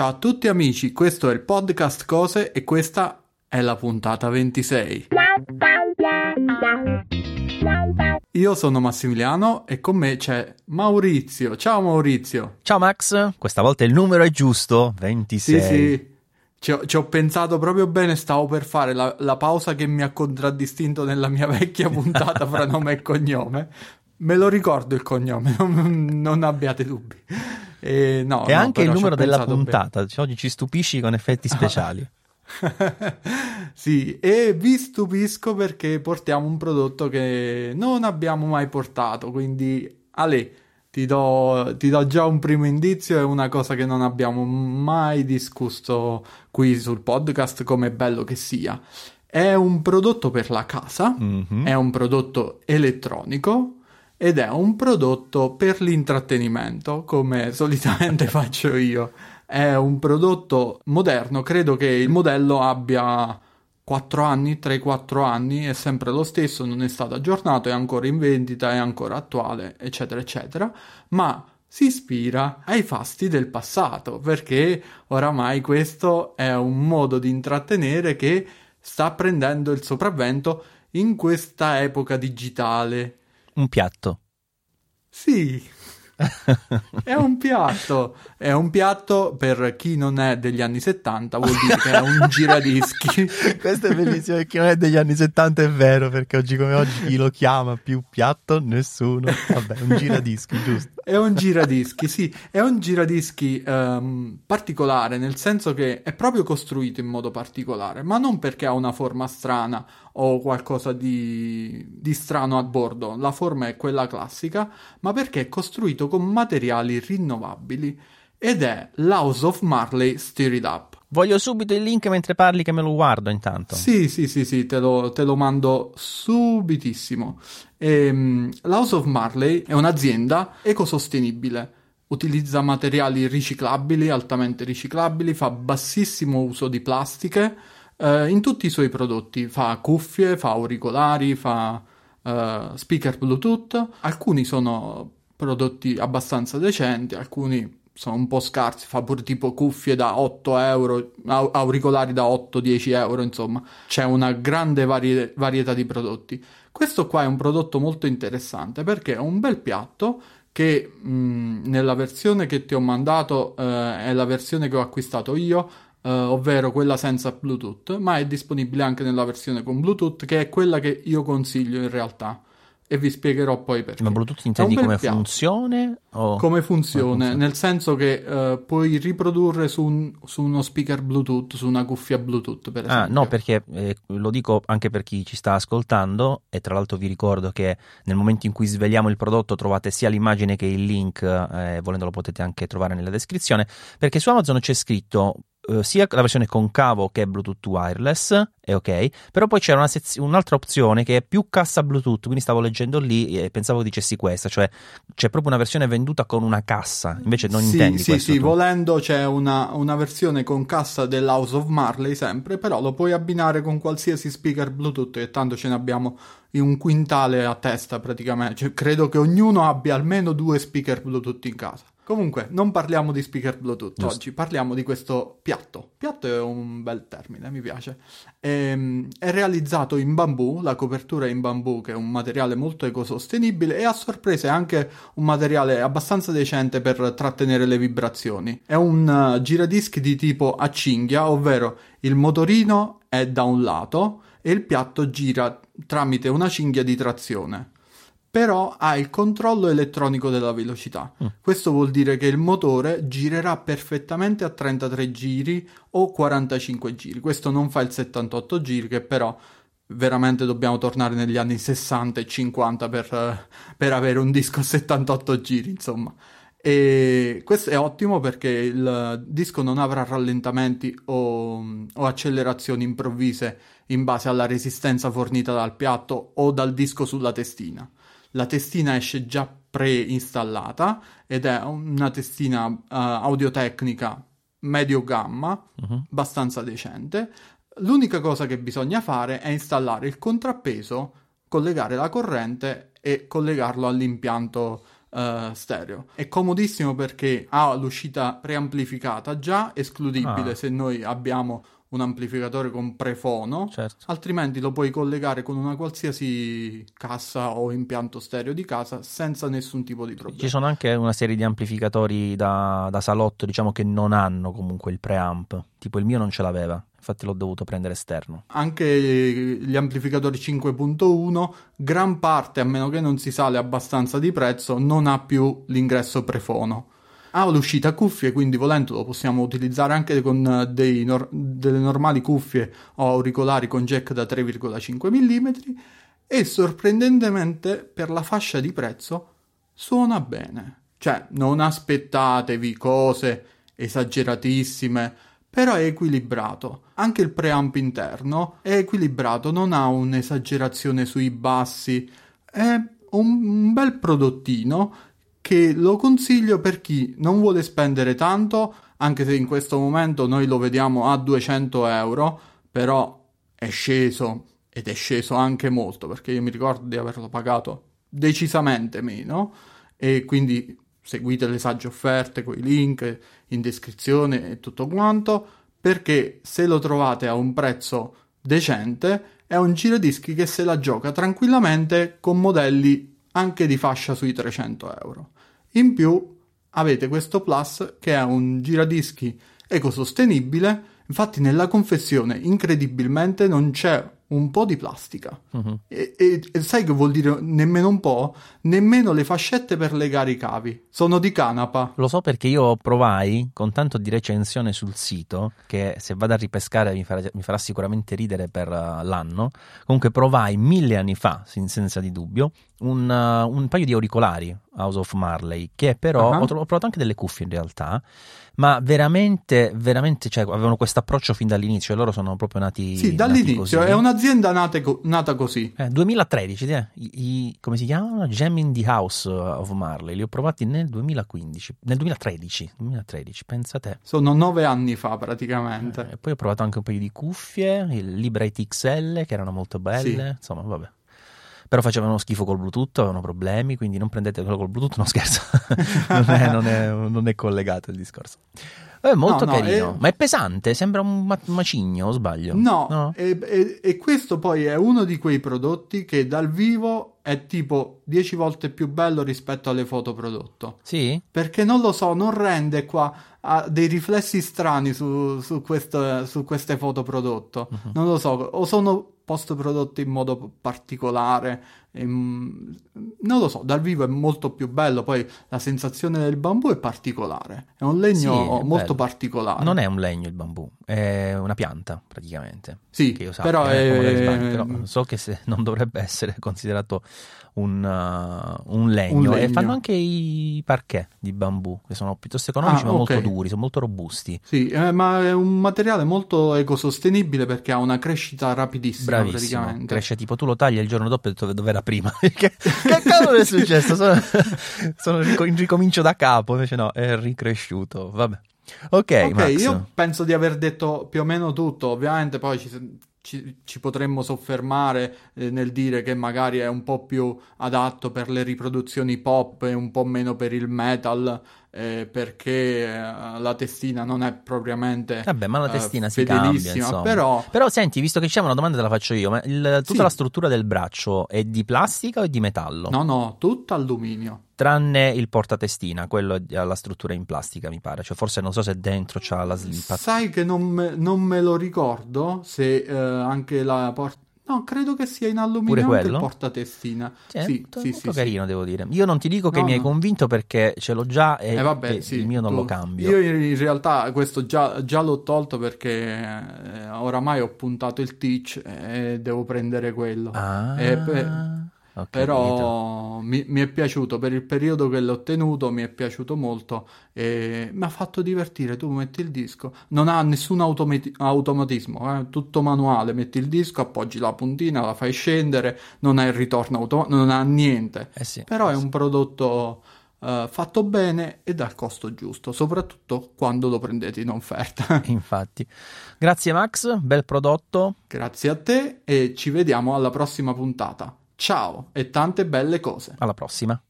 Ciao a tutti amici, questo è il podcast Cose e questa è la puntata 26. Io sono Massimiliano e con me c'è Maurizio. Ciao Maurizio. Ciao Max, questa volta il numero è giusto, 26. Sì. Ci ho pensato proprio bene, stavo per fare la pausa che mi ha contraddistinto nella mia vecchia puntata fra nome e cognome. Me lo ricordo il cognome, non abbiate dubbi. E anche il numero della puntata, cioè, oggi ci stupisci con effetti speciali. Sì, e vi stupisco perché portiamo un prodotto che non abbiamo mai portato, quindi Ale, ti do già un primo indizio. È una cosa che non abbiamo mai discusso qui sul podcast, com'è bello che sia. È un prodotto per la casa, È un prodotto elettronico ed è un prodotto per l'intrattenimento, come solitamente faccio io. È un prodotto moderno, credo che il modello abbia 4 anni, 3-4 anni, è sempre lo stesso, non è stato aggiornato, è ancora in vendita, è ancora attuale, eccetera, eccetera, ma si ispira ai fasti del passato, perché oramai questo è un modo di intrattenere che sta prendendo il sopravvento in questa epoca digitale. Un piatto. Sì, è un piatto per chi non è degli anni 70, vuol dire che è un giradischi. Questo è bellissimo, perché non è degli anni 70, è vero, perché oggi come oggi chi lo chiama più piatto? Nessuno. Vabbè, un giradischi, giusto. È un giradischi, sì, è un giradischi particolare, nel senso che è proprio costruito in modo particolare, ma non perché ha una forma strana o qualcosa di strano a bordo. La forma è quella classica, ma perché è costruito con materiali rinnovabili, ed è House of Marley Stir It Up. Voglio subito il link mentre parli, che me lo guardo intanto. Sì, te lo mando subitissimo. House of Marley è un'azienda ecosostenibile, utilizza materiali riciclabili, altamente riciclabili, fa bassissimo uso di plastiche in tutti i suoi prodotti. Fa cuffie, fa auricolari, fa speaker Bluetooth. Alcuni sono prodotti abbastanza decenti, alcuni sono un po' scarsi, fa pure tipo cuffie da 8 euro, auricolari da 8-10 euro, insomma, c'è una grande varietà di prodotti. Questo qua è un prodotto molto interessante perché è un bel piatto che nella versione che ti ho mandato è la versione che ho acquistato io, ovvero quella senza Bluetooth, ma è disponibile anche nella versione con Bluetooth, che è quella che io consiglio in realtà. E vi spiegherò poi perché. Ma Bluetooth intendi come funzione? Come funzione, nel senso che puoi riprodurre su uno speaker Bluetooth, su una cuffia Bluetooth, per esempio. Ah, no, perché lo dico anche per chi ci sta ascoltando, e tra l'altro vi ricordo che nel momento in cui sveliamo il prodotto trovate sia l'immagine che il link, volendolo potete anche trovare nella descrizione, perché su Amazon c'è scritto sia la versione con cavo che Bluetooth wireless, è ok, però poi c'era un'altra opzione che è più cassa Bluetooth, quindi stavo leggendo lì e pensavo dicessi questa, cioè c'è proprio una versione venduta con una cassa, invece non intendi questo. Sì, tu. Volendo c'è una versione con cassa dell'House of Marley sempre, però lo puoi abbinare con qualsiasi speaker Bluetooth, e tanto ce ne abbiamo in un quintale a testa praticamente, cioè, credo che ognuno abbia almeno 2 speaker Bluetooth in casa. Comunque, non parliamo di speaker Bluetooth oggi, parliamo di questo piatto. Piatto è un bel termine, mi piace. È realizzato in bambù, la copertura è in bambù, che è un materiale molto ecosostenibile, e a sorpresa è anche un materiale abbastanza decente per trattenere le vibrazioni. È un giradischi di tipo a cinghia, ovvero il motorino è da un lato e il piatto gira tramite una cinghia di trazione. Però ha il controllo elettronico della velocità. Questo vuol dire che il motore girerà perfettamente a 33 giri o 45 giri. Questo non fa il 78 giri, che però veramente dobbiamo tornare negli anni 60 e 50 per avere un disco a 78 giri, insomma. E questo è ottimo perché il disco non avrà rallentamenti o accelerazioni improvvise in base alla resistenza fornita dal piatto o dal disco sulla testina. La testina esce già preinstallata ed è una testina Audio Technica medio gamma, abbastanza decente. L'unica cosa che bisogna fare è installare il contrappeso, collegare la corrente e collegarlo all'impianto stereo. È comodissimo perché ha l'uscita preamplificata già, escludibile se noi abbiamo un amplificatore con prefono, certo. Altrimenti lo puoi collegare con una qualsiasi cassa o impianto stereo di casa senza nessun tipo di problema. Ci sono anche una serie di amplificatori da salotto, diciamo, che non hanno comunque il preamp, tipo il mio non ce l'aveva, infatti l'ho dovuto prendere esterno. Anche gli amplificatori 5.1, gran parte, a meno che non si sale abbastanza di prezzo, non ha più l'ingresso prefono. Ha l'uscita cuffie, quindi volendo lo possiamo utilizzare anche con delle normali cuffie o auricolari con jack da 3,5 mm, e sorprendentemente per la fascia di prezzo suona bene. Cioè, non aspettatevi cose esageratissime, però è equilibrato. Anche il preamp interno è equilibrato, non ha un'esagerazione sui bassi. È un bel prodottino che lo consiglio per chi non vuole spendere tanto, anche se in questo momento noi lo vediamo a 200 euro, però è sceso, ed è sceso anche molto, perché io mi ricordo di averlo pagato decisamente meno, e quindi seguite le sagge offerte con i link in descrizione e tutto quanto, perché se lo trovate a un prezzo decente è un giradischi che se la gioca tranquillamente con modelli anche di fascia sui 300 euro. In più avete questo plus che è un giradischi ecosostenibile. Infatti nella confezione incredibilmente non c'è un po' di plastica. E sai che vuol dire nemmeno un po'? Nemmeno le fascette per legare i cavi sono di canapa. Lo so, perché io provai con tanto di recensione sul sito, che se vado a ripescare mi farà sicuramente ridere per l'anno. Comunque provai 1000 anni fa, senza di dubbio, un paio di auricolari House of Marley, che però ho provato anche delle cuffie in realtà, ma veramente, veramente, cioè, avevano questo approccio fin dall'inizio, e loro sono proprio nati, sì, dall'inizio, nati così. È un'azienda nata così. 2013, come si chiamano? Gem in the House of Marley, li ho provati nel 2015, nel 2013, pensa te. Sono 9 anni fa praticamente. E poi ho provato anche un paio di cuffie, il Liberate XL, che erano molto belle, sì. Insomma, vabbè. Però facevano schifo col Bluetooth, avevano problemi, quindi non prendete quello col Bluetooth, no, scherzo, non è collegato il discorso. È molto carino, ma è pesante, sembra un macigno, o sbaglio? No. E questo poi è uno di quei prodotti che dal vivo è tipo 10 volte più bello rispetto alle foto prodotto. Sì? Perché non lo so, non rende qua, ha dei riflessi strani su queste foto prodotto, non lo so, o sono prodotti in modo particolare, non lo so, dal vivo è molto più bello. Poi la sensazione del bambù è particolare, è un legno, sì, molto particolare. Non è un legno il bambù, è una pianta praticamente, sì, che io so, però però so che non dovrebbe essere considerato un legno. E fanno anche i parquet di bambù, che sono piuttosto economici, ma molto duri, sono molto robusti, sì, ma è un materiale molto ecosostenibile perché ha una crescita rapidissima. Bravissimo, praticamente cresce, tipo tu lo tagli il giorno dopo dove era prima. Che cavolo è successo? Ricomincio da capo, invece no, è ricresciuto, vabbè. Ok, Max. Io penso di aver detto più o meno tutto. Ovviamente poi ci potremmo soffermare nel dire che magari è un po' più adatto per le riproduzioni pop e un po' meno per il metal, perché la testina non è propriamente, vabbè, ma la testina si cambia, insomma. Però senti, visto che c'è una domanda, te la faccio io, ma tutta sì. La struttura del braccio è di plastica o è di metallo? No, tutto alluminio, tranne il portatestina, quello ha la struttura in plastica, mi pare, cioè forse non so se dentro c'ha la slip. Sai che non me lo ricordo se anche la porta... No, credo che sia in alluminio anche il portatestina. Cioè, sì, molto carino, sì. Devo dire. Io non ti dico che mi hai convinto perché ce l'ho già e il mio non lo cambio. Io in realtà questo già l'ho tolto perché oramai ho puntato il Teach e devo prendere quello. Però mi è piaciuto, per il periodo che l'ho tenuto mi è piaciuto molto e mi ha fatto divertire. Tu metti il disco, non ha nessun automatismo, tutto manuale, metti il disco, appoggi la puntina, la fai scendere, non ha il ritorno automatico, non ha niente, però è un prodotto fatto bene e dal costo giusto, soprattutto quando lo prendete in offerta. Infatti, grazie Max, bel prodotto. Grazie a te e ci vediamo alla prossima puntata. Ciao e tante belle cose. Alla prossima.